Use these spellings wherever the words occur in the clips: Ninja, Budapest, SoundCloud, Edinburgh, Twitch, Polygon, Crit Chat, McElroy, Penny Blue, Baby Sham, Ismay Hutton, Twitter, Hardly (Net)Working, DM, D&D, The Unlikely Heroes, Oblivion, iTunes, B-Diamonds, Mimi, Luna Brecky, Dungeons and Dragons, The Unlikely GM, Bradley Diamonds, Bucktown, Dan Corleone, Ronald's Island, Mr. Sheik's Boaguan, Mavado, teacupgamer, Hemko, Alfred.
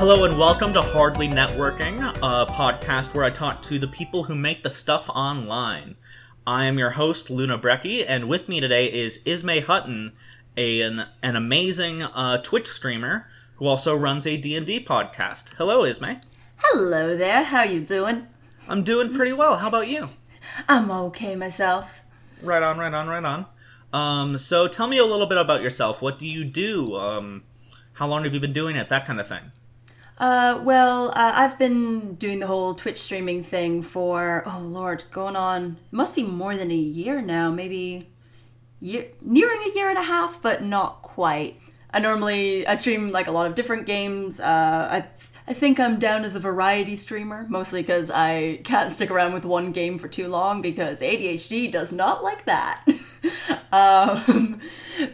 Hello and welcome to Hardly Networking, a podcast where I talk to the people who make the stuff online. I am your host, Luna Brecky, and with me today is Ismay Hutton, an amazing Twitch streamer who also runs a D&D podcast. Hello, Ismay. Hello there, how you doing? I'm doing pretty well, how about you? I'm okay myself. Right on. So tell me a little bit about yourself. What do you do? How long have you been doing it? That kind of thing. I've been doing the whole Twitch streaming thing for, going on, it must be more than a year now, nearing a year and a half, but not quite. I stream like a lot of different games. I think I'm down as a variety streamer, mostly because I can't stick around with one game for too long because ADHD does not like that.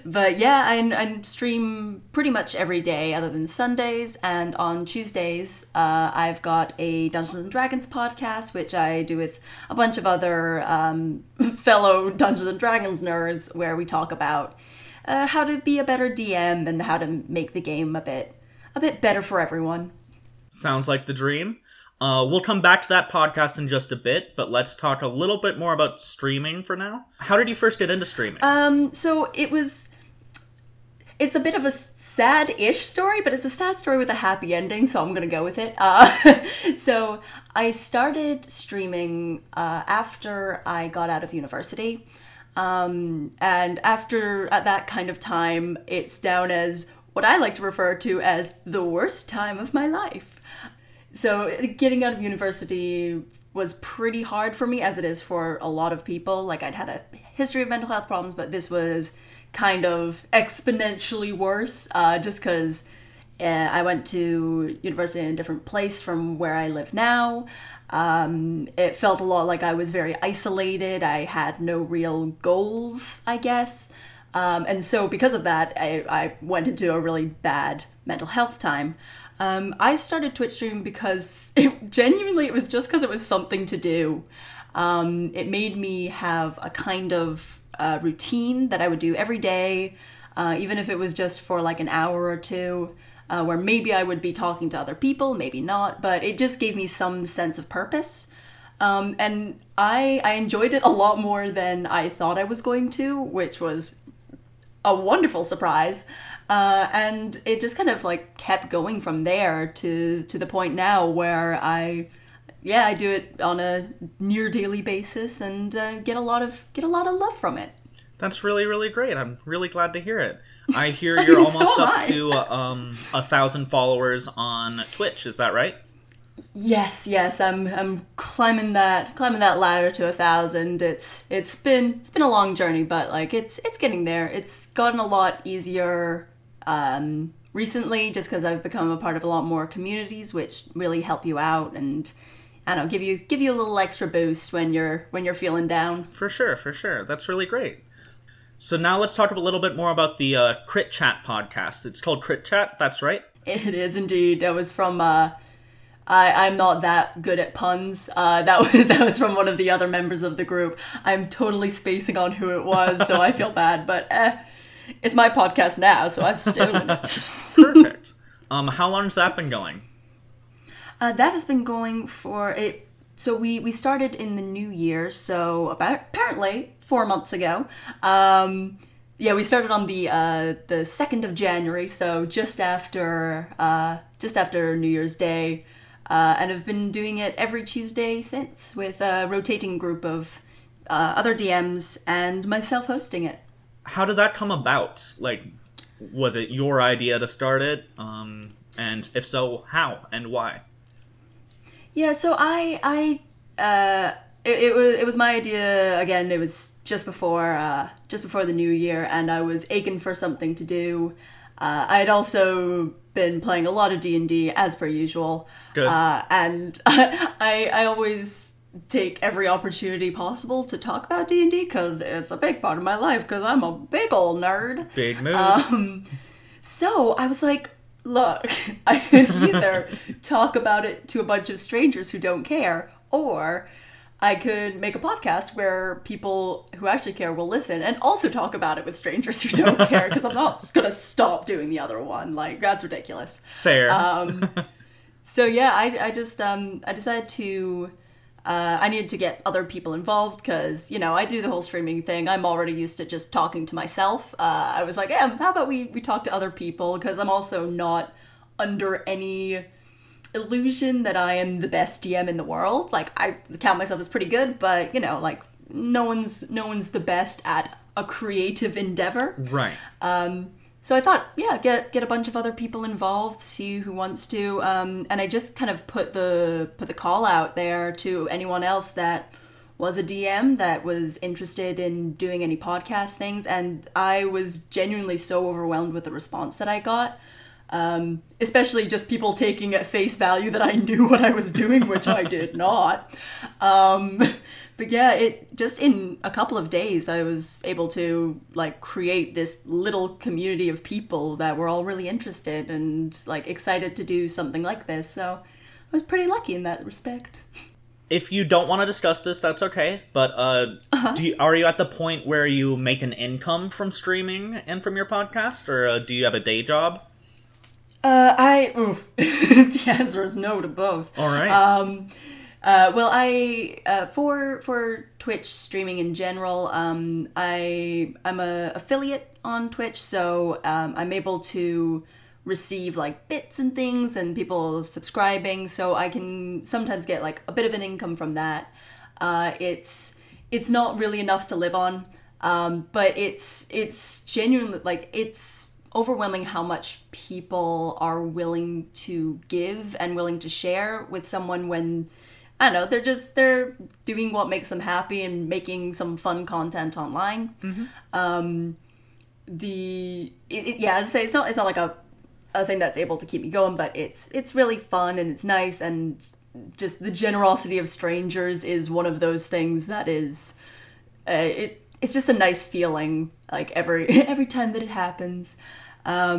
But yeah, I stream pretty much every day other than Sundays, and on Tuesdays I've got a Dungeons and Dragons podcast, which I do with a bunch of other fellow Dungeons and Dragons nerds, where we talk about how to be a better DM and how to make the game a bit better for everyone. Sounds like the dream. We'll come back to that podcast in just a bit, but let's talk a little bit more about streaming for now. How did you first get into streaming? It's a bit of a sad-ish story, but it's a sad story with a happy ending, so I'm going to go with it. So I started streaming after I got out of university. And at that kind of time, it's down as what I like to refer to as the worst time of my life. So getting out of university was pretty hard for me, as it is for a lot of people. Like, I'd had a history of mental health problems, but this was kind of exponentially worse, just because I went to university in a different place from where I live now. It felt a lot like I was very isolated. I had no real goals, I guess. And so because of that, I went into a really bad mental health time. I started Twitch streaming because it was just because it was something to do. It made me have a kind of routine that I would do every day, even if it was just for like an hour or two, where maybe I would be talking to other people, maybe not, but it just gave me some sense of purpose. And I enjoyed it a lot more than I thought I was going to, which was a wonderful surprise. And it just kind of like kept going from there to the point now where I do it on a near daily basis and get a lot of love from it. That's really, really great. I'm really glad to hear it. I hear you're almost up to 1,000 followers on Twitch. Is that right? Yes. I'm climbing that ladder to 1,000. It's been a long journey, but like it's getting there. It's gotten a lot easier recently, just because I've become a part of a lot more communities, which really help you out and I don't know, give you a little extra boost when you're feeling down. For sure. That's really great. So now let's talk a little bit more about the Crit Chat podcast. It's called Crit Chat. That's right. It is indeed. That was from. I'm not that good at puns. That was from one of the other members of the group. I'm totally spacing on who it was, so I feel bad. But it's my podcast now, so I've stolen it. Perfect. How long's that been going? That has been going for it. So we started in the new year, so apparently 4 months ago. We started on the 2nd of January, so just after New Year's Day. And I've been doing it every Tuesday since, with a rotating group of other DMs and myself hosting it. How did that come about? Like, was it your idea to start it? And if so, how and why? Yeah, so it was my idea. Again, it was just before the new year, and I was aching for something to do. I had also been playing a lot of D&D as per usual. Good. And I always take every opportunity possible to talk about D&D because it's a big part of my life because I'm a big old nerd. Big move. So I was like, look, I could either talk about it to a bunch of strangers who don't care, or I could make a podcast where people who actually care will listen and also talk about it with strangers who don't care, because I'm not going to stop doing the other one. Like, that's ridiculous. Fair. So yeah, I decided to, I needed to get other people involved because, you know, I do the whole streaming thing. I'm already used to just talking to myself. I was like, yeah, how about we talk to other people, because I'm also not under any illusion that I am the best DM in the world. Like, I count myself as pretty good, but, you know, like, no one's the best at a creative endeavor. Right. So I thought, yeah, get a bunch of other people involved, see who wants to, and I just kind of put the call out there to anyone else that was a DM that was interested in doing any podcast things, and I was genuinely so overwhelmed with the response that I got, especially just people taking at face value that I knew what I was doing, which I did not. But yeah, it just in a couple of days, I was able to like create this little community of people that were all really interested and like excited to do something like this. So I was pretty lucky in that respect. If you don't want to discuss this, that's okay. But are you at the point where you make an income from streaming and from your podcast, or do you have a day job? The answer is no to both. All right. For Twitch streaming in general, I'm a affiliate on Twitch, so I'm able to receive like bits and things and people subscribing, so I can sometimes get like a bit of an income from that. It's not really enough to live on, but it's genuinely like it's overwhelming how much people are willing to give and willing to share with someone when. I don't know, they're doing what makes them happy and making some fun content online. Mm-hmm. As I say, it's not like a thing that's able to keep me going, but it's really fun and it's nice, and just the generosity of strangers is one of those things that is, it's just a nice feeling, like every time that it happens. But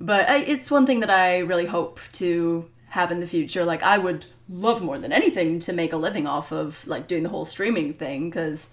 it's one thing that I really hope to have in the future. Like, I would love more than anything to make a living off of like doing the whole streaming thing, because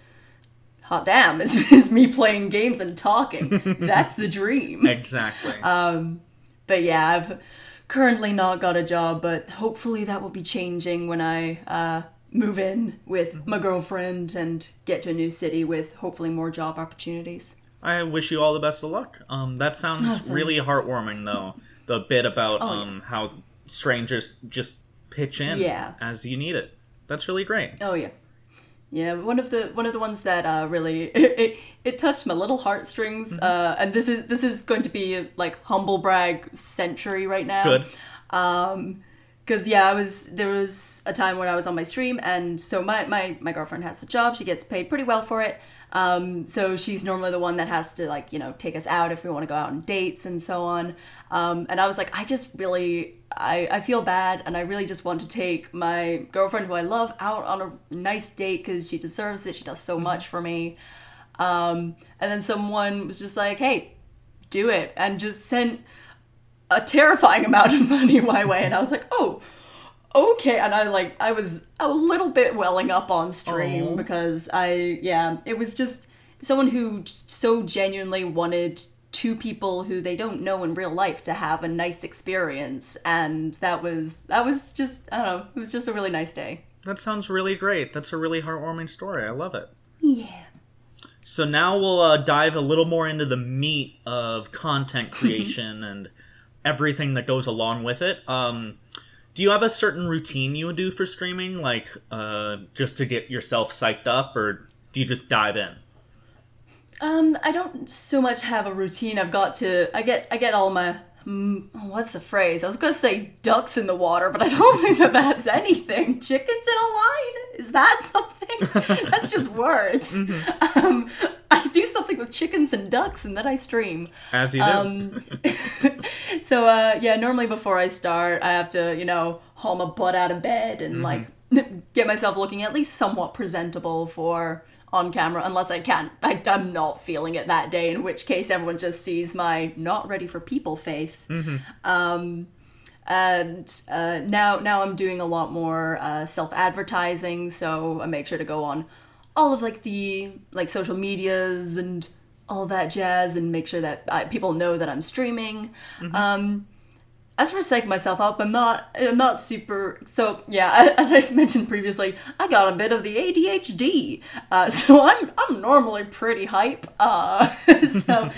hot damn, it's me playing games and talking. That's the dream. Exactly. But yeah, I've currently not got a job, but hopefully that will be changing when I move in with my girlfriend and get to a new city with hopefully more job opportunities. I wish you all the best of luck. That sounds really heartwarming, though. The bit about how strangers just pitch in as you need it. That's really great. Oh yeah. Yeah, one of the ones that really it touched my little heartstrings. Mm-hmm. And this is going to be like humble brag century right now. Good. Because yeah, there was a time when I was on my stream, and so my girlfriend has a job. She gets paid pretty well for it. So she's normally the one that has to like, you know, take us out if we want to go out on dates and so on. And I was like, I feel bad, and I really just want to take my girlfriend who I love out on a nice date because she deserves it. She does so much for me. And then someone was just like, hey, do it, and just sent a terrifying amount of money my way. And I was like, oh, okay. And I was a little bit welling up on stream because it was just someone who so genuinely wanted two people who they don't know in real life to have a nice experience. And that was just, I don't know, it was just a really nice day. That sounds really great. That's a really heartwarming story. I love it. Yeah. So now we'll dive a little more into the meat of content creation and everything that goes along with it. Do you have a certain routine you would do for streaming, like just to get yourself psyched up, or do you just dive in? I don't so much have a routine. I get all my, what's the phrase? I was going to say ducks in the water, but I don't think that's anything. Chickens in a line? Is that something? That's just words. Mm-hmm. I do something with chickens and ducks, and then I stream. As you do. So, normally before I start, I have to, you know, haul my butt out of bed and, like, get myself looking at least somewhat presentable for on camera, unless I can't. I'm not feeling it that day, in which case everyone just sees my not ready for people face. Mm-hmm. Now I'm doing a lot more self-advertising, so I make sure to go on all of like the like social medias and all that jazz, and make sure that people know that I'm streaming. Mm-hmm. as for psyching myself up, I'm not super... So, yeah, as I mentioned previously, I got a bit of the ADHD. So I'm normally pretty hype. So,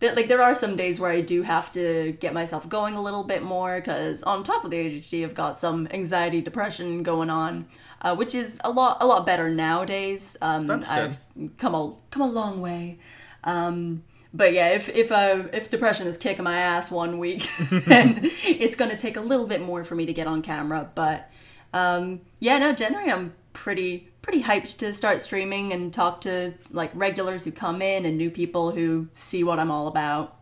there are some days where I do have to get myself going a little bit more, because on top of the ADHD, I've got some anxiety, depression going on, which is a lot better nowadays. That's good. I've come a long way. But yeah, if depression is kicking my ass one week, then it's going to take a little bit more for me to get on camera. But generally I'm pretty hyped to start streaming and talk to regulars who come in and new people who see what I'm all about.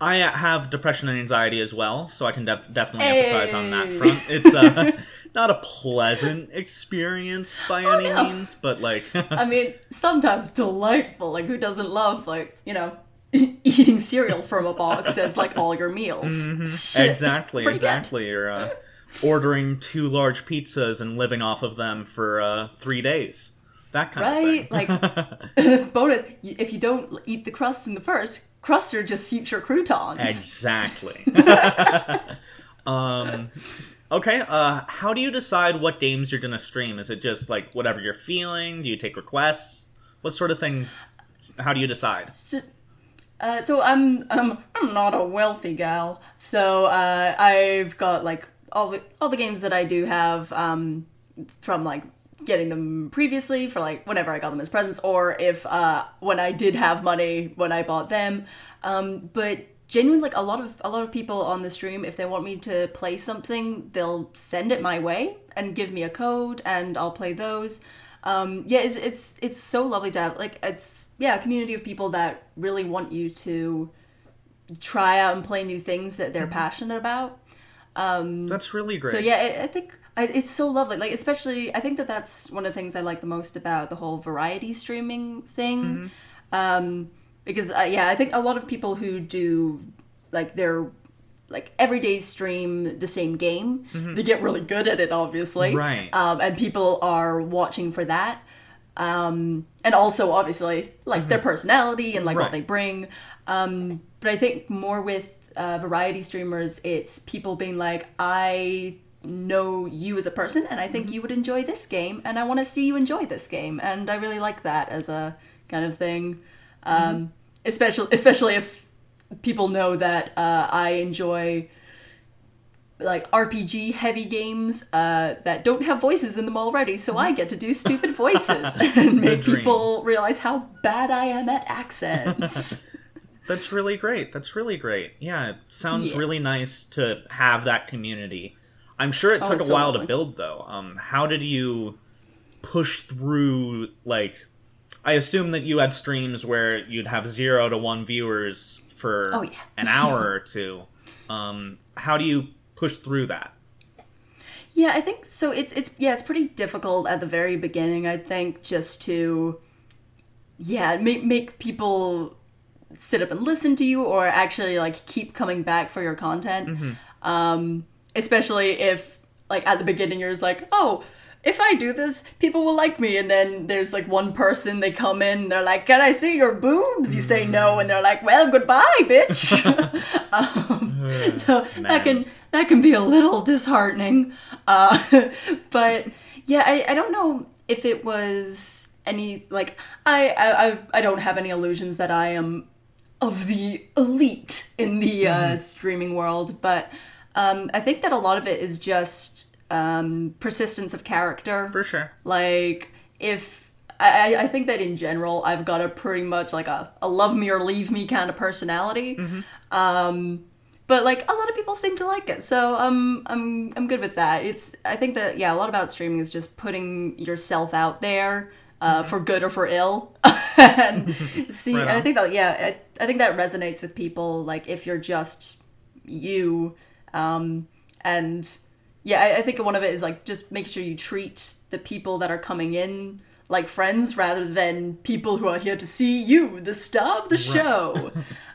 I have depression and anxiety as well, so I can definitely empathize on that front. It's not a pleasant experience by any means, but I mean, sometimes delightful. Who doesn't love eating cereal from a box as all your meals. Mm-hmm. Exactly. Or ordering 2 large pizzas and living off of them for 3 days. That kind of thing. Right? Bonus, if you don't eat the crusts in the first, crusts are just future croutons. Exactly. Okay, how do you decide what games you're going to stream? Is it just whatever you're feeling? Do you take requests? What sort of thing? How do you decide? So I'm not a wealthy gal, so I've got all the games that I do have from getting them previously for whenever I got them as presents, or if when I did have money when I bought them. But genuinely, a lot of people on the stream, if they want me to play something, they'll send it my way and give me a code, and I'll play those. It's so lovely to have, a community of people that really want you to try out and play new things that they're passionate about. That's really great. So, yeah, I think it's so lovely. Especially, I think that's one of the things I like the most about the whole variety streaming thing. Mm-hmm. Because, I think a lot of people who do, their... every day stream the same game. Mm-hmm. They get really good at it, obviously. Right. And people are watching for that. And also, obviously, mm-hmm. their personality and what they bring. But I think more with variety streamers, it's people being I know you as a person, and I think mm-hmm. you would enjoy this game, and I want to see you enjoy this game. And I really like that as a kind of thing. Mm-hmm. Especially if people know that I enjoy RPG heavy games that don't have voices in them already, so I get to do stupid voices and make people realize how bad I am at accents. That's really great. Yeah, it sounds really nice to have that community. I'm sure it took a while to build, though. How did you push through, I assume that you had streams where you'd have 0 to 1 viewers for an hour or two. How do you push through that? Yeah, I think so. It's pretty difficult at the very beginning, I think, just to make people sit up and listen to you, or actually keep coming back for your content. Mm-hmm. Especially if at the beginning you're just if I do this, people will like me. And then there's one person, they come in, and they're can I see your boobs? You say no, and they're well, goodbye, bitch. So that can be a little disheartening. But yeah, I don't know if it was any, I don't have any illusions that I am of the elite in the streaming world. But I think that a lot of it is just... persistence of character. For sure. I think that in general, I've got a pretty much a love me or leave me kind of personality. Mm-hmm. But a lot of people seem to like it. So I'm good with that. I think that, a lot about streaming is just putting yourself out there for good or for ill. And see, right on. I think that, I think that resonates with people, if you're just you, and... Yeah, I think one of it is, just make sure you treat the people that are coming in like friends rather than people who are here to see you, the star of the show.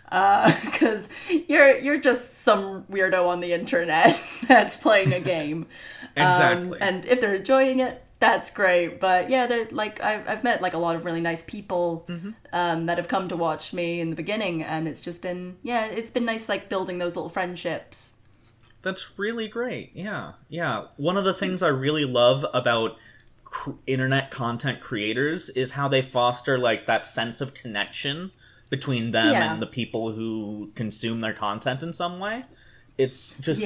Because you're just some weirdo on the internet that's playing a game. Exactly. And if they're enjoying it, that's great. But yeah, they're, I've met, a lot of really nice people mm-hmm. That have come to watch me in the beginning. And it's just been, it's been nice, building those little friendships. That's really great. Yeah. Yeah. One of the things I really love about internet content creators is how they foster like that sense of connection between them and the people who consume their content in some way. It's just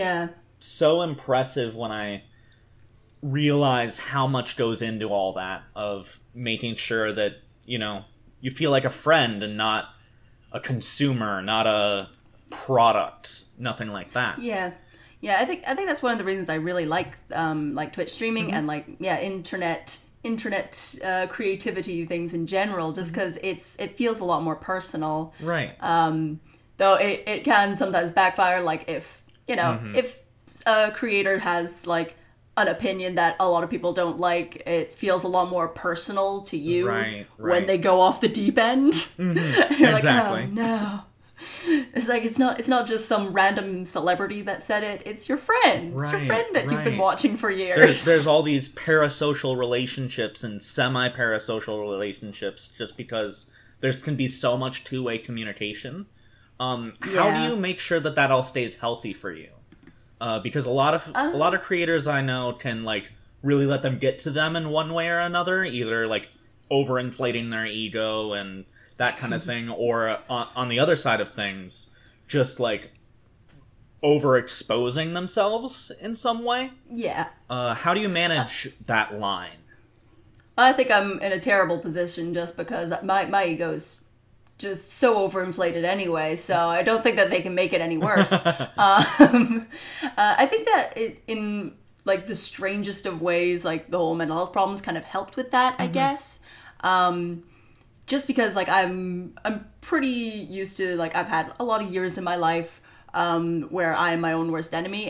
so impressive when I realize how much goes into all that of making sure that, you know, you feel like a friend and not a consumer, not a product, nothing like that. Yeah. Yeah, I think that's one of the reasons I really like Twitch streaming and like internet creativity things in general, just because it feels a lot more personal. Right. Though it can sometimes backfire, like if a creator has like an opinion that a lot of people don't like, it feels a lot more personal to you when they go off the deep end. Mm-hmm. You're exactly. Like, oh no. It's like it's not just some random celebrity that said it. It's your friend. It's your friend that you've been watching for years. There's all these parasocial relationships and semi-parasocial relationships just because there can be so much two-way communication. How do you make sure that all stays healthy for you? Because a lot of creators I know can like really let them get to them in one way or another, either like overinflating their ego and that kind of thing, or on the other side of things, just like overexposing themselves in some way. Yeah. How do you manage that line? I think I'm in a terrible position just because my ego is just so overinflated anyway, so I don't think that they can make it any worse. I think that in like the strangest of ways, like the whole mental health problems kind of helped with that, I guess. Just because, like, I'm pretty used to, like, I've had a lot of years in my life where I'm my own worst enemy,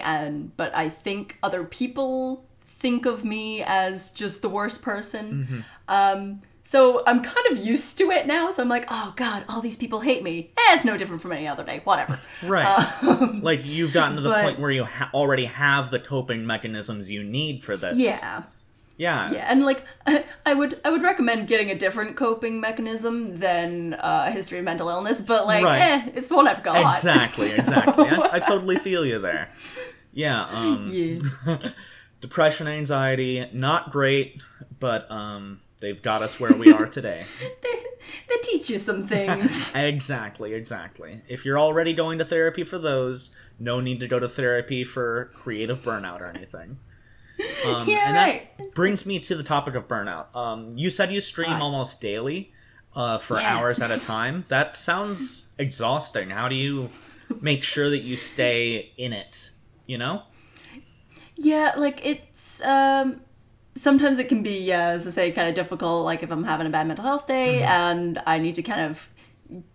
but I think other people think of me as just the worst person. So I'm kind of used to it now. So I'm like, oh God, all these people hate me. It's no different from any other day. Whatever. Right. Like you've gotten to the point where you already have the coping mechanisms you need for this. Yeah. Yeah. Yeah, and like I would recommend getting a different coping mechanism than a history of mental illness, but like it's the one I've got. Exactly, so. Exactly. I totally feel you there. Yeah. Depression, anxiety, not great, but they've got us where we are today. They teach you some things. Exactly. If you're already going to therapy for those, no need to go to therapy for creative burnout or anything. That brings me to the topic of burnout. You said you stream almost daily for hours at a time. That sounds exhausting. How do you make sure that you stay in it, you know? Yeah, like it's sometimes it can be, as I say, kind of difficult, like if I'm having a bad mental health day and I need to kind of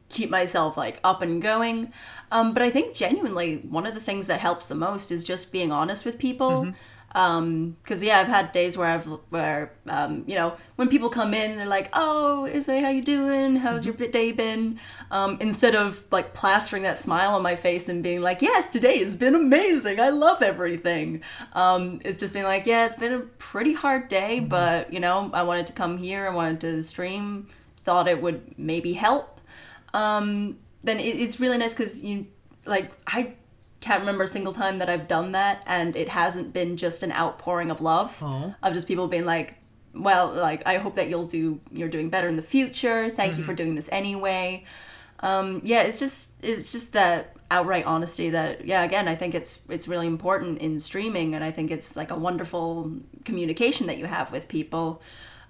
keep myself like up and going. But I think genuinely one of the things that helps the most is just being honest with people. Because I've had days where you know, when people come in, they're like, "Oh, Ismay, how you doing? How's your day been?" Instead of like plastering that smile on my face and being like, "Yes, today has been amazing. I love everything." It's just been like, "Yeah, it's been a pretty hard day, but you know, I wanted to come here. I wanted to stream. Thought it would maybe help." Then it's really nice because I can't remember a single time that I've done that, and it hasn't been just an outpouring of love of just people being like, "Well, like I hope that you're doing better in the future. Thank you for doing this anyway." It's just that outright honesty that again I think it's really important in streaming, and I think it's like a wonderful communication that you have with people.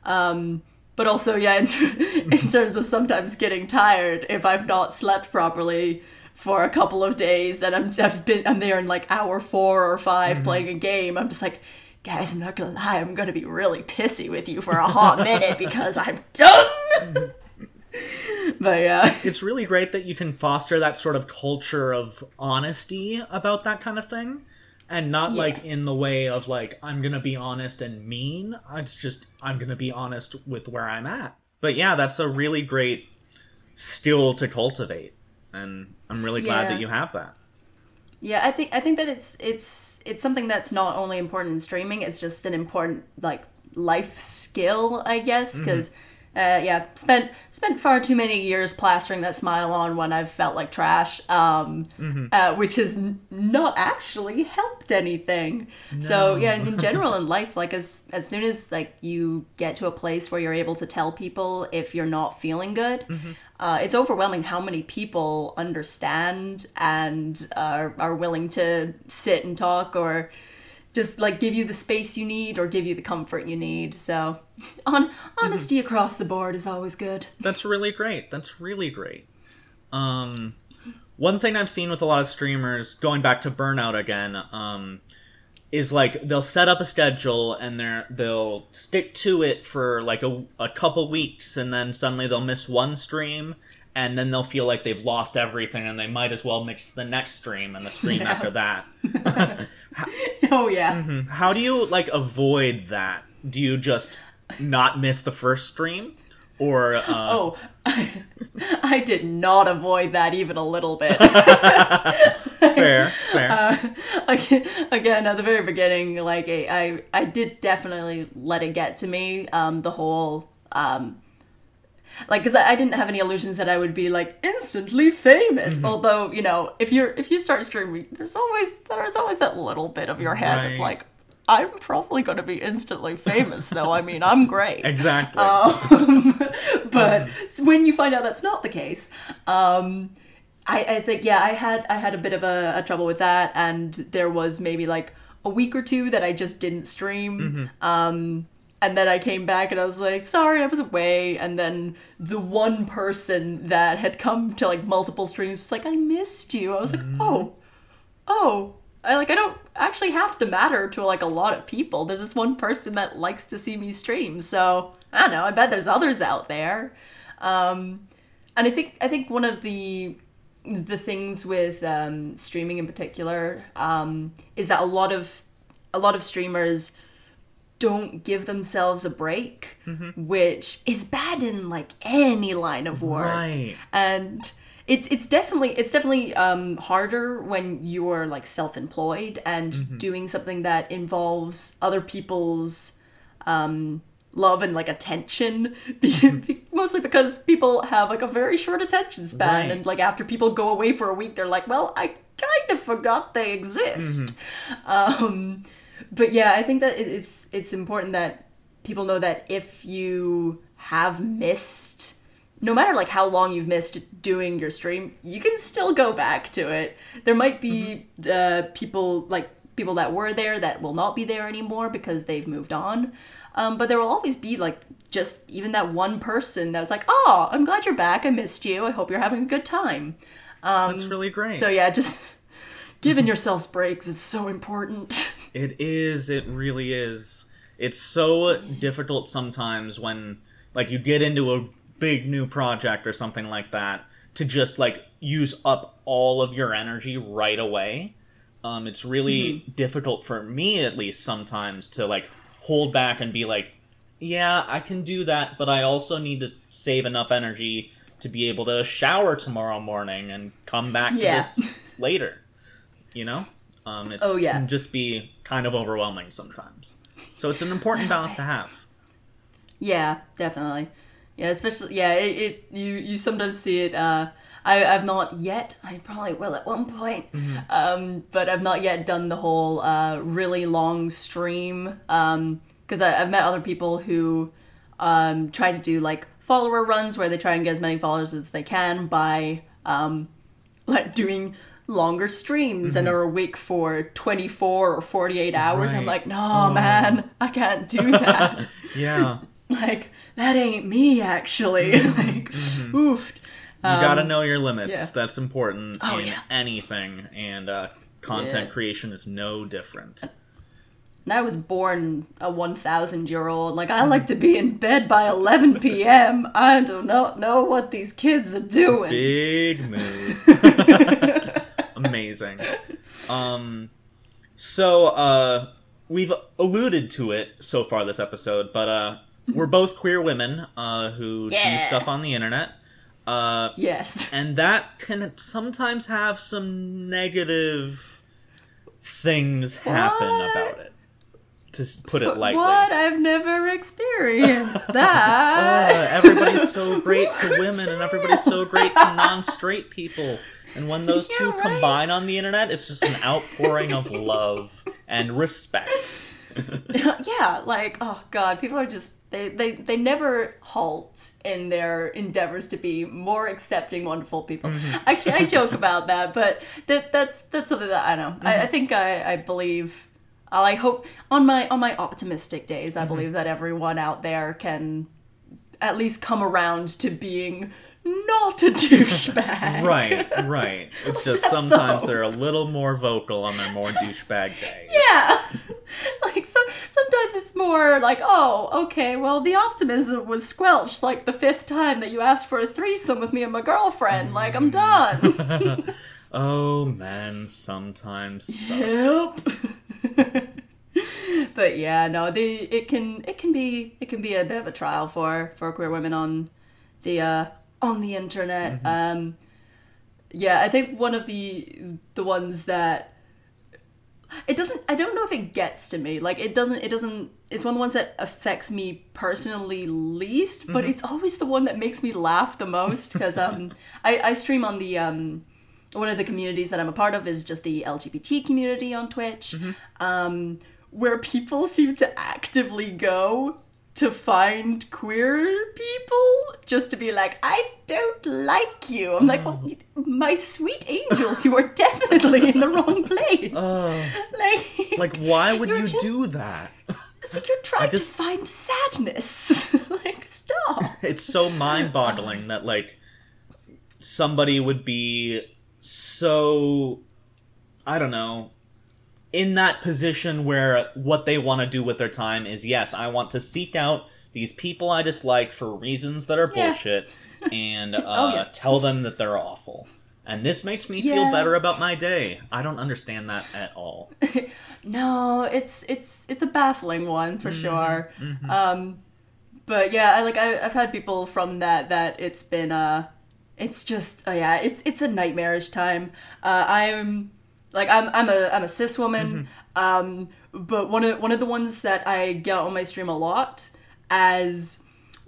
But also in terms of sometimes getting tired if I've not slept properly for a couple of days, and I'm there in like hour 4 or 5 playing a game. I'm just like, "Guys, I'm not gonna lie, I'm gonna be really pissy with you for a hot minute because I'm done." But yeah, it's really great that you can foster that sort of culture of honesty about that kind of thing, and not like in the way of like, "I'm gonna be honest and mean." It's just, I'm gonna be honest with where I'm at. But yeah, that's a really great skill to cultivate. And I'm really glad that you have that. Yeah, I think that it's something that's not only important in streaming, it's just an important like life skill, I guess, because Yeah, spent far too many years plastering that smile on when I've felt like trash, which has not actually helped anything. No. So yeah, in general in life, like as soon as like you get to a place where you're able to tell people if you're not feeling good, it's overwhelming how many people understand and are willing to sit and talk or just like give you the space you need or give you the comfort you need. So honesty across the board is always good. That's really great. That's really great. One thing I've seen with a lot of streamers, going back to burnout again, is like they'll set up a schedule and they'll stick to it for like a couple weeks, and then suddenly they'll miss one stream and then they'll feel like they've lost everything and they might as well miss the next stream and the stream after that. Oh, yeah. Mm-hmm. How do you, like, avoid that? Do you just not miss the first stream? Or, Oh, I did not avoid that even a little bit. Fair. Again, at the very beginning, like, I did definitely let it get to me, the whole... Like, because I didn't have any illusions that I would be, like, instantly famous. Mm-hmm. Although, you know, if you start streaming, there's always that little bit of your head that's like, I'm probably going to be instantly famous, though. I mean, I'm great. Exactly. But when you find out that's not the case, I think, yeah, I had a bit of a trouble with that. And there was maybe, like, a week or two that I just didn't stream. Mm-hmm. And then I came back and I was like, sorry, I was away. And then the one person that had come to like multiple streams was like, I missed you. I was like, oh, I don't actually have to matter to like a lot of people. There's this one person that likes to see me stream. So I don't know. I bet there's others out there. And I think one of the things with streaming in particular is that a lot of streamers don't give themselves a break, which is bad in like any line of work. Right. And it's definitely harder when you're like self-employed and doing something that involves other people's love and like attention, mostly because people have like a very short attention span, and like after people go away for a week they're like, well, I kind of forgot they exist. But yeah, I think that it's important that people know that if you have missed, no matter like how long you've missed doing your stream, you can still go back to it. There might be people that were there that will not be there anymore because they've moved on. But there will always be like just even that one person that's like, oh, I'm glad you're back. I missed you. I hope you're having a good time. That's really great. So yeah, just giving yourselves breaks is so important. It is. It really is. It's so difficult sometimes when, like, you get into a big new project or something like that to just, like, use up all of your energy right away. It's really difficult for me, at least, sometimes to, like, hold back and be like, yeah, I can do that, but I also need to save enough energy to be able to shower tomorrow morning and come back to this later, you know? It can just be kind of overwhelming sometimes. So it's an important balance to have. Yeah, definitely. Yeah, especially, you sometimes see it, I've not yet, I probably will at one point, but I've not yet done the whole really long stream, because I've met other people who try to do, like, follower runs where they try and get as many followers as they can by, like, doing longer streams and are awake for 24 or 48 hours. Right. I'm like, no, man, I can't do that. Yeah. Like, that ain't me, actually. Like, oof. You gotta know your limits. Yeah. That's important in anything, and content creation is no different. And I was born a 1,000-year-old. Like, I like to be in bed by 11 p.m. I do not know what these kids are doing. Big move. Amazing. So we've alluded to it so far this episode, but we're both queer women who do stuff on the internet. Yes. And that can sometimes have some negative things happen about it. to put it lightly. What? I've never experienced that. Everybody's so great to women and everybody's so great to non-straight people. And when those two combine on the internet, it's just an outpouring of love and respect. Yeah, like, oh God, people are just, they never halt in their endeavors to be more accepting, wonderful people. Mm-hmm. Actually, I joke about that, but that's something that I know. Mm-hmm. I think I believe, I hope, on my optimistic days, I believe that everyone out there can at least come around to being not a douchebag. Right. It's just sometimes they're a little more vocal on their more douchebag days. Yeah. Like, sometimes it's more like, oh, okay, well, the optimism was squelched like the fifth time that you asked for a threesome with me and my girlfriend. Like, I'm done. Oh, man, sometimes suck. Yep. But yeah, no, it can be a bit of a trial for queer women on the internet. Mm-hmm. Yeah, I think one of the ones that it's one of the ones that affects me personally least, but it's always the one that makes me laugh the most, because I stream on the one of the communities that I'm a part of is just the LGBT community on Twitch, where people seem to actively go to find queer people just to be like, I don't like you. I'm like, well, my sweet angels, you are definitely in the wrong place. Like, why would you do that? It's like you're trying to find sadness. Like, stop. It's so mind-boggling that, like, somebody would be so, I don't know, in that position where what they want to do with their time is, yes, I want to seek out these people I dislike for reasons that are bullshit and tell them that they're awful. And this makes me feel better about my day. I don't understand that at all. No, it's a baffling one for sure. Mm-hmm. But yeah, I've had people from that it's been, it's just, it's a nightmarish time. I'm a cis woman, but one of the ones that I get on my stream a lot as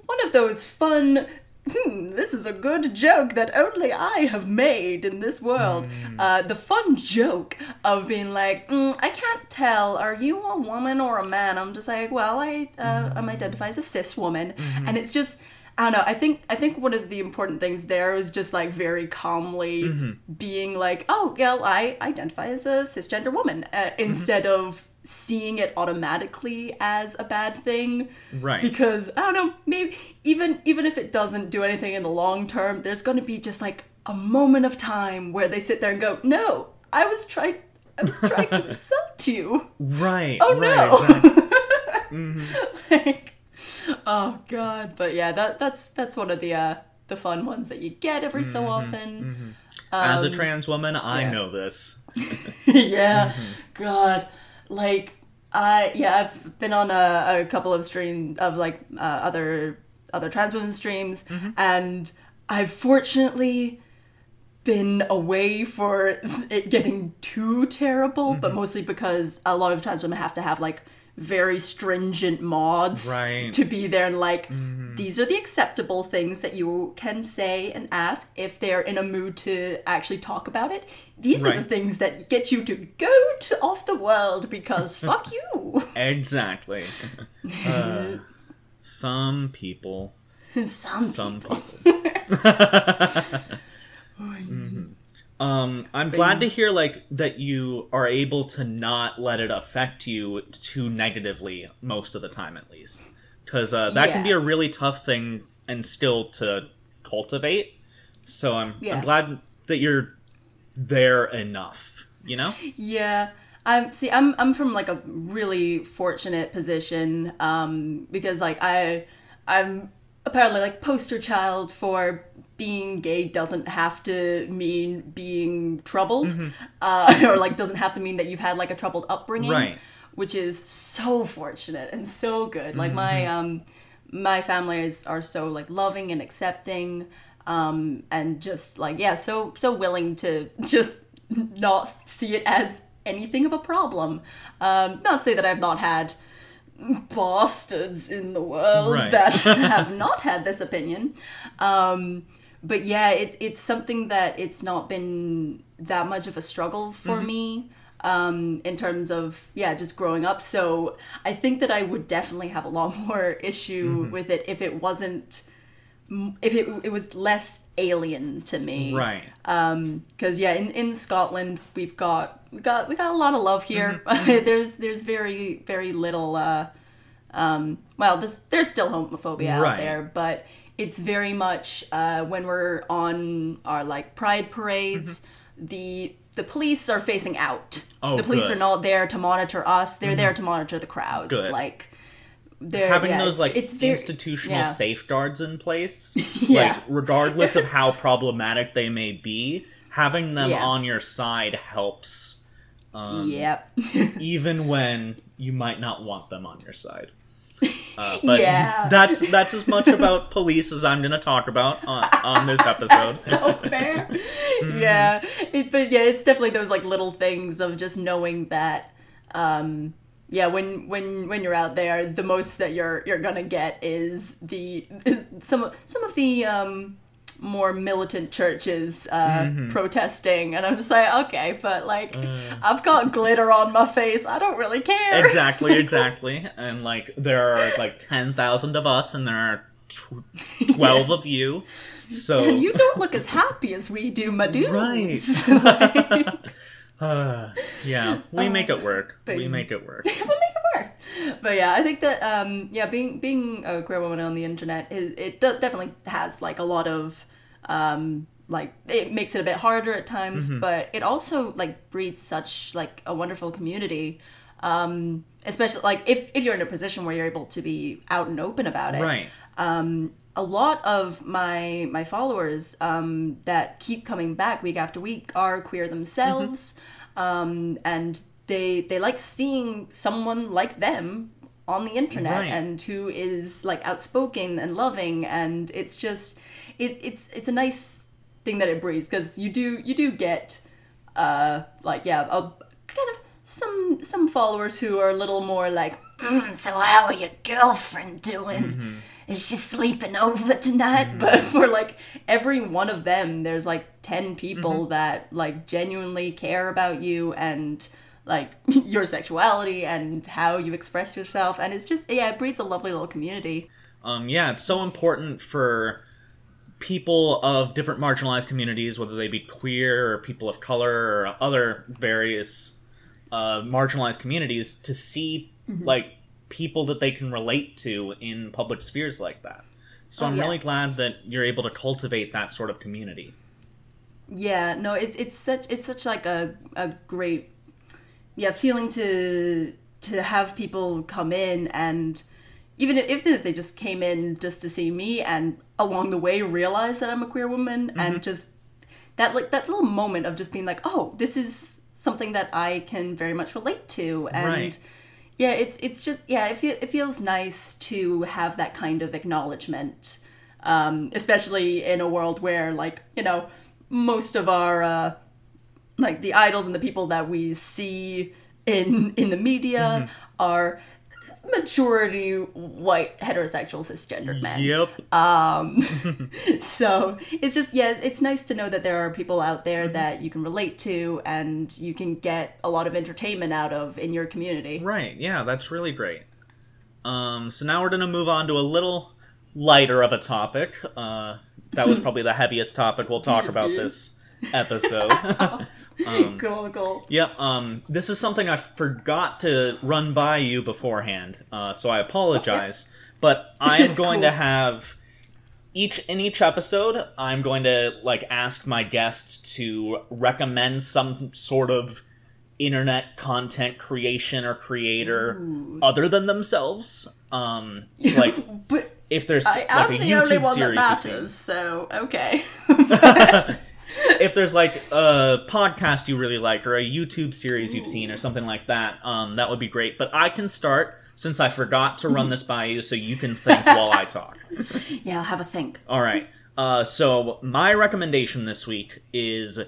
one of those fun, this is a good joke that only I have made in this world. The fun joke of being like, I can't tell, are you a woman or a man? I'm just like, well, I'm identified as a cis woman, and it's just, I don't know, I think one of the important things there is just, like, very calmly being like, oh, yeah, well, I identify as a cisgender woman, instead of seeing it automatically as a bad thing. Right. Because, I don't know, maybe even if it doesn't do anything in the long term, there's going to be just, like, a moment of time where they sit there and go, no, I was trying to insult you. Right. Oh, no. Exactly. Like, oh God, but yeah, that's one of the fun ones that you get every so often. As a trans woman, I know this. God, like I've been on a couple of streams of like other trans women streams, and I've fortunately been away for it getting too terrible, but mostly because a lot of trans women have to have like very stringent mods to be there and like, these are the acceptable things that you can say and ask if they're in a mood to actually talk about it. These are the things that get you to go off the world because fuck you. Exactly. Some people. Some people. I'm glad to hear, like, that you are able to not let it affect you too negatively most of the time, at least. Because that can be a really tough thing and skill to cultivate. So I'm glad that you're there enough, you know? Yeah. I'm from, like, a really fortunate position, because, like, I'm apparently, like, poster child for being gay doesn't have to mean being troubled, or like doesn't have to mean that you've had like a troubled upbringing, which is so fortunate and so good. Like my family are so like loving and accepting, and just like, so willing to just not see it as anything of a problem. Not to say that I've not had bastards in the world that have not had this opinion. But yeah, it's something that it's not been that much of a struggle for me in terms of, just growing up. So I think that I would definitely have a lot more issue with it if it wasn't, if it was less alien to me. Right. Because in Scotland, we got a lot of love here. There's very, very little, there's still homophobia out there, but it's very much when we're on our like pride parades, the police are facing out. Oh, the police are not there to monitor us. They're there to monitor the crowds. Good. Like having those institutional safeguards in place, like regardless of how problematic they may be, having them on your side helps. Even when you might not want them on your side. But that's as much about police as I'm going to talk about on this episode. That's so fair. It's definitely those like little things of just knowing that when you're out there, the most that you're going to get is some of the more militant churches protesting, and I'm just like, okay, but like I've got glitter on my face, I don't really care. Exactly And like there are like 10,000 of us and there are 12 of you, so and you don't look as happy as we do, my dudes. Right. We make it work. But yeah, I think that being a queer woman on the internet, definitely has like a lot of it makes it a bit harder at times, but it also like breeds such like a wonderful community, especially like if you're in a position where you're able to be out and open about it. Right. A lot of my followers that keep coming back week after week are queer themselves, and they like seeing someone like them on the internet and who is like outspoken and loving, and it's just it's a nice thing that it breeds, because you do get kind of some followers who are a little more like, so how are your girlfriend doing? Is she sleeping over tonight? But for like every one of them, there's like 10 people that like genuinely care about you and like your sexuality and how you express yourself, and it's just it breeds a lovely little community. It's so important for people of different marginalized communities, whether they be queer or people of color or other various marginalized communities, to see like people that they can relate to in public spheres like that. So I'm really glad that you're able to cultivate that sort of community. Yeah, no, it's such like a great feeling to have people come in, and even if they just came in just to see me and along the way realize that I'm a queer woman, and just that like that little moment of just being like, oh, this is something that I can very much relate to, and it feels nice to have that kind of acknowledgement, especially in a world where, like, you know, most of our like the idols and the people that we see in the media are majority white heterosexual cisgendered men. Yep. So it's just it's nice to know that there are people out there that you can relate to and you can get a lot of entertainment out of in your community. Right. Yeah, that's really great. So now we're gonna move on to a little lighter of a topic. That was probably the heaviest topic we'll talk about this episode. Cool. This is something I forgot to run by you beforehand, so I apologize. But I am going to have in each episode, I'm going to like ask my guest to recommend some sort of internet content creation or creator other than themselves. Like if there's like a YouTube series that matters, so okay. If there's like a podcast you really like or a YouTube series you've seen or something like that, that would be great. But I can start since I forgot to run this by you, so you can think while I talk. Yeah, I'll have a think. All right. So my recommendation this week is the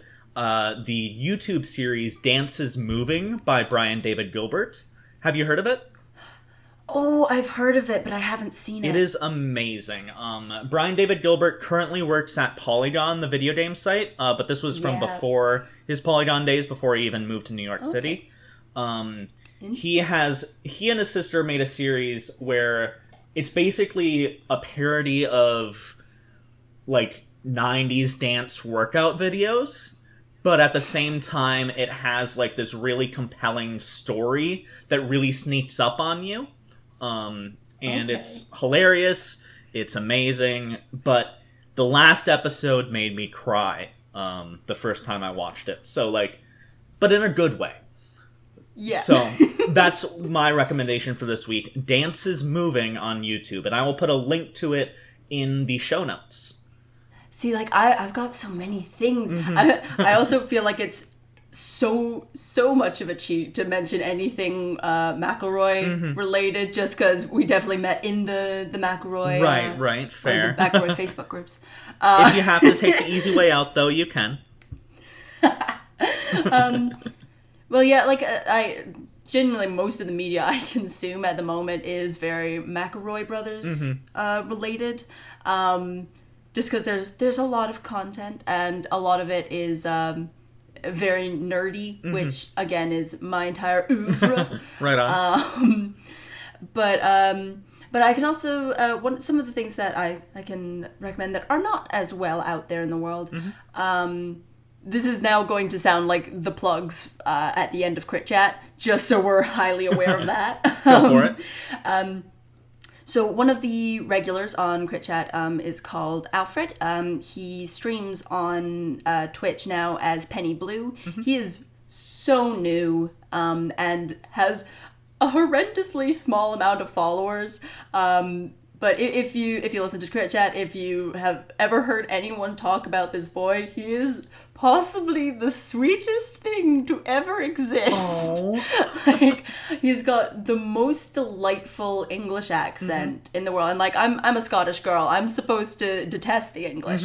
YouTube series Dances Moving by Brian David Gilbert. Have you heard of it? Oh, I've heard of it, but I haven't seen it. It is amazing. Brian David Gilbert currently works at Polygon, the video game site, but this was from before his Polygon days, before he even moved to New York City. He and his sister made a series where it's basically a parody of, like, 90s dance workout videos, but at the same time, it has, like, this really compelling story that really sneaks up on you. It's hilarious, it's amazing, but the last episode made me cry, the first time I watched it. So, like, but in a good way. Yeah. So, that's my recommendation for this week, Dances Moving on YouTube, and I will put a link to it in the show notes. See, like, I've got so many things. Mm-hmm. I also feel like it's so much of a cheat to mention anything McElroy related, just because we definitely met in the McElroy. Right, fair. The McElroy Facebook groups. If you have to take the easy way out, though, you can. Well, yeah, like, I... Generally, most of the media I consume at the moment is very McElroy Brothers related. Just because there's a lot of content, and a lot of it is very nerdy, which, again, is my entire oeuvre. Right on. But I can also... some of the things that I can recommend that are not as well out there in the world... this is now going to sound like the plugs at the end of Crit Chat, just so we're highly aware of that. Go for it. So one of the regulars on Crit Chat is called Alfred. He streams on Twitch now as Penny Blue. He is so new and has a horrendously small amount of followers. But if you listen to Crit Chat, if you have ever heard anyone talk about this boy, he is possibly the sweetest thing to ever exist. Like, he's got the most delightful English accent in the world. And, like, I'm a Scottish girl. I'm supposed to detest the English.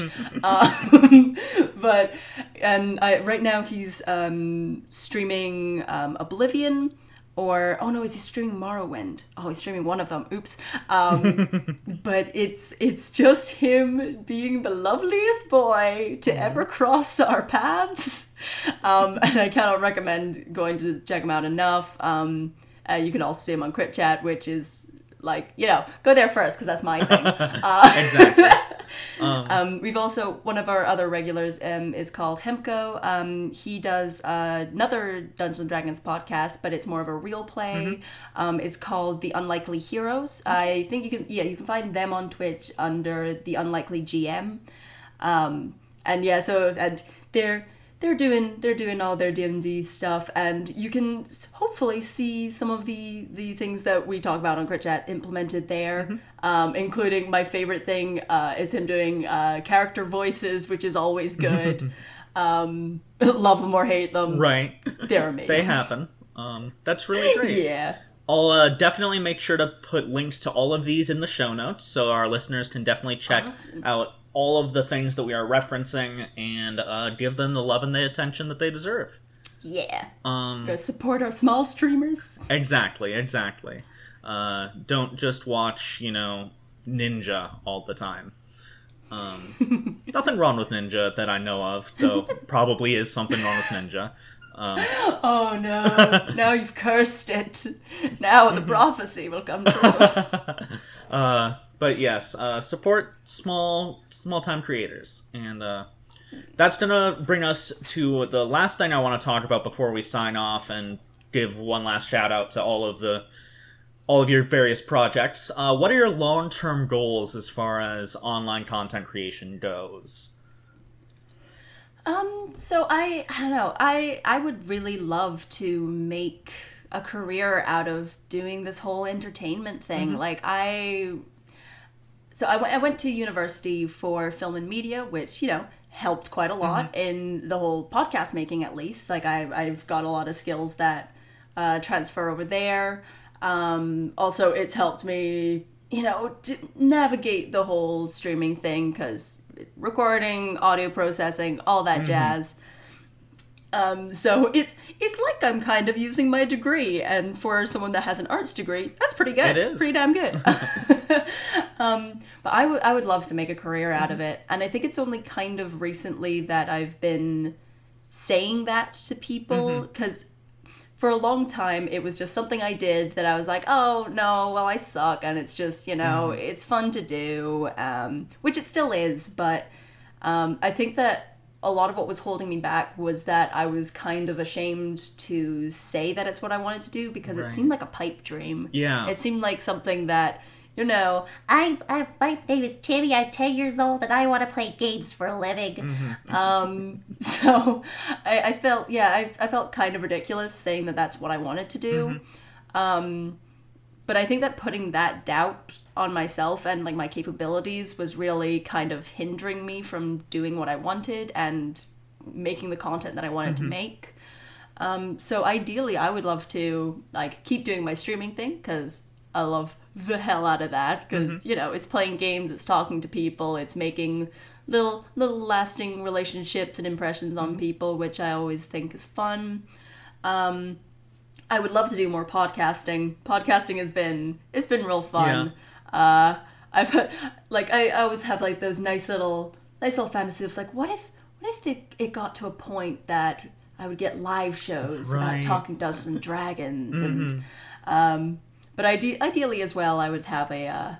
Right now he's streaming Oblivion. Or, oh no, is he streaming Morrowind? Oh, he's streaming one of them. Oops. But it's just him being the loveliest boy to ever cross our paths. And I cannot recommend going to check him out enough. You can also see him on Crit Chat, which is like, you know, go there first, because that's my thing. Exactly. We've also, one of our other regulars is called Hemko. He does another Dungeons and Dragons podcast, but it's more of a real play. It's called The Unlikely Heroes. I think you can find them on Twitch under The Unlikely GM. They're doing all their D&D stuff, and you can hopefully see some of the things that we talk about on Crit Chat implemented there, including my favorite thing is him doing character voices, which is always good. Love them or hate them. Right. They're amazing. They happen. That's really great. Yeah. I'll definitely make sure to put links to all of these in the show notes, so our listeners can definitely check out all of the things that we are referencing, and give them the love and the attention that they deserve. Yeah. Go support our small streamers. Exactly. Don't just watch, Ninja all the time. Nothing wrong with Ninja that I know of, though probably is something wrong with Ninja. Oh no, now you've cursed it. Now the prophecy will come true. But yes, support small-time creators. And that's going to bring us to the last thing I want to talk about before we sign off and give one last shout-out to all of your various projects. What are your long-term goals as far as online content creation goes? So I don't know. I would really love to make a career out of doing this whole entertainment thing. I went to university for film and media, which, helped quite a lot in the whole podcast making, at least. Like, I've got a lot of skills that transfer over there. Also, it's helped me, to navigate the whole streaming thing, because recording, audio processing, all that jazz. So it's like I'm kind of using my degree, and for someone that has an arts degree, that's pretty good. It is. Pretty damn good. But I would love to make a career out of it, and I think it's only kind of recently that I've been saying that to people, because for a long time it was just something I did that I was like, oh no, well I suck, and it's just, you know, it's fun to do, which it still is, but I think that a lot of what was holding me back was that I was kind of ashamed to say that it's what I wanted to do, because it seemed like a pipe dream. Yeah. It seemed like something that, you know, my name is Timmy, I'm 10 years old, and I want to play games for a living. So I felt, I felt kind of ridiculous saying that that's what I wanted to do. But I think that putting that doubt on myself and like my capabilities was really kind of hindering me from doing what I wanted and making the content that I wanted to make. So ideally, I would love to like keep doing my streaming thing, because I love the hell out of that, because you know, it's playing games, it's talking to people, it's making little lasting relationships and impressions on people, which I always think is fun. I would love to do more podcasting. Podcasting has been, it's been real fun. Yeah. I've like, I always have like those nice little fantasies of like, what if it got to a point that I would get live shows about talking Dungeons and Dragons, and but ideally as well, I would have a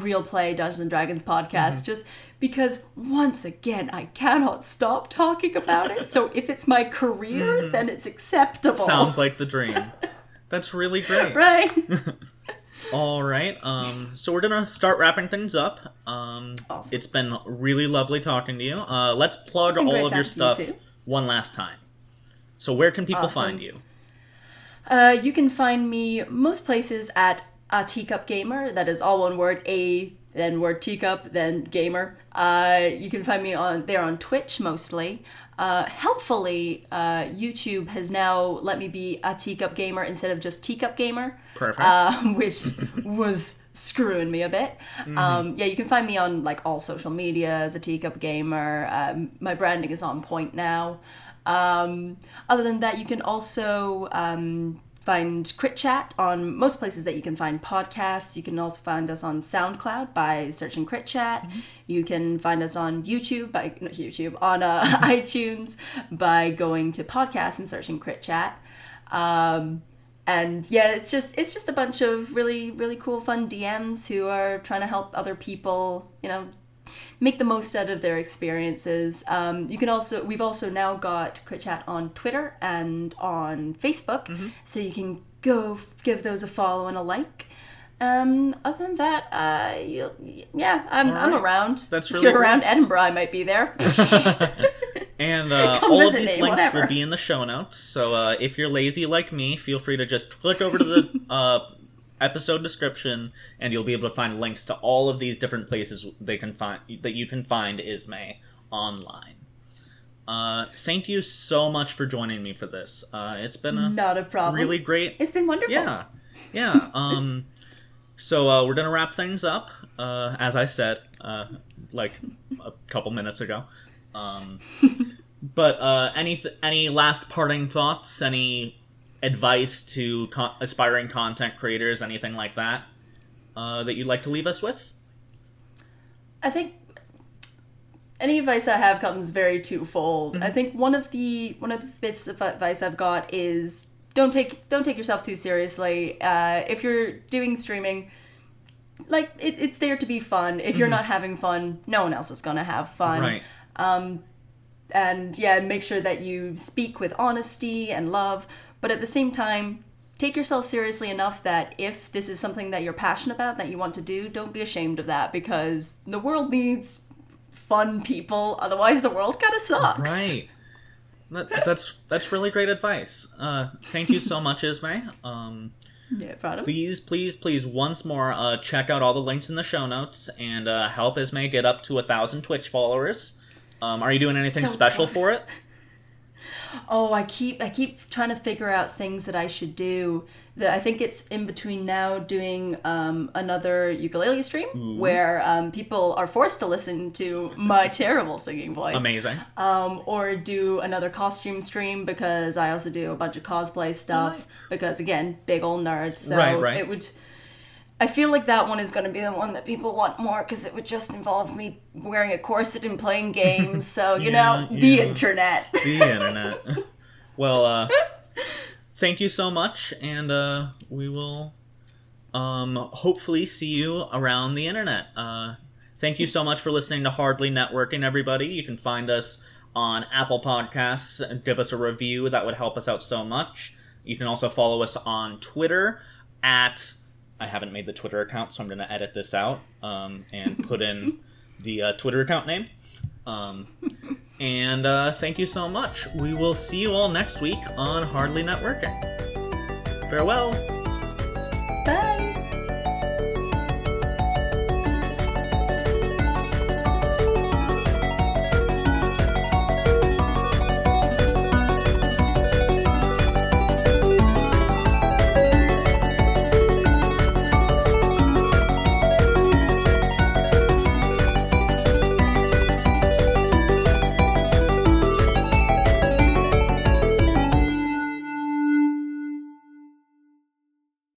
real play Dungeons and Dragons podcast, just because once again I cannot stop talking about it. So if it's my career, then it's acceptable. Sounds like the dream. That's really great. Right. All right. So we're gonna start wrapping things up. Awesome. It's been really lovely talking to you. Let's plug all of your stuff one last time. So where can people find you? You can find me most places at teacupgamer. That is all one word. Then word teacup, then gamer. You can find me on Twitch mostly. Helpfully, YouTube has now let me be a teacup gamer instead of just teacup gamer. Perfect. Which was screwing me a bit. Yeah, you can find me on like all social media as a teacup gamer. My branding is on point now. Other than that, you can also find Crit Chat on most places that you can find podcasts. You can also find us on SoundCloud by searching Crit Chat. You can find us on iTunes by going to podcasts and searching Crit Chat. And yeah, it's just a bunch of really, really cool, fun DMs who are trying to help other people, you know, make the most out of their experiences. We've also now got Crit Chat on Twitter and on Facebook, so you can go give those a follow and a like. Other than that, I'm around. That's really if you're around Edinburgh, I might be there. And all of these links will be in the show notes. So if you're lazy like me, feel free to just click over to the episode description, and you'll be able to find links to all of these different places that you can find Ismay online. Thank you so much for joining me for this. It's been not a problem. Really great. It's been wonderful. Yeah. So we're gonna wrap things up. As I said, like a couple minutes ago. But any last parting thoughts? Any advice to aspiring content creators, anything like that, that you'd like to leave us with? I think any advice I have comes very twofold. I think one of the bits of advice I've got is don't take yourself too seriously. If you're doing streaming, like it's there to be fun. If you're not having fun, no one else is gonna have fun. Right. And yeah, make sure that you speak with honesty and love. But at the same time, take yourself seriously enough that if this is something that you're passionate about, that you want to do, don't be ashamed of that, because the world needs fun people. Otherwise, the world kind of sucks. Right. That's really great advice. Thank you so much, Ismay. Yeah, proud of. Please, once more, check out all the links in the show notes and help Ismay get up to 1,000 Twitch followers. Are you doing anything special for it? oh, I keep trying to figure out things that I should do. I think it's in between now doing another ukulele stream where people are forced to listen to my terrible singing voice. Amazing. Or do another costume stream because I also do a bunch of cosplay stuff. Nice. Because, again, big old nerd. So right. It would... I feel like that one is going to be the one that people want more because it would just involve me wearing a corset and playing games. So, you know, the internet. The internet. Well, thank you so much. And we will hopefully see you around the internet. Thank you so much for listening to Hardly Networking, everybody. You can find us on Apple Podcasts. Give us a review. That would help us out so much. You can also follow us on Twitter at... I haven't made the Twitter account, so I'm going to edit this out and put in the Twitter account name. And thank you so much. We will see you all next week on Hardly Networking. Farewell.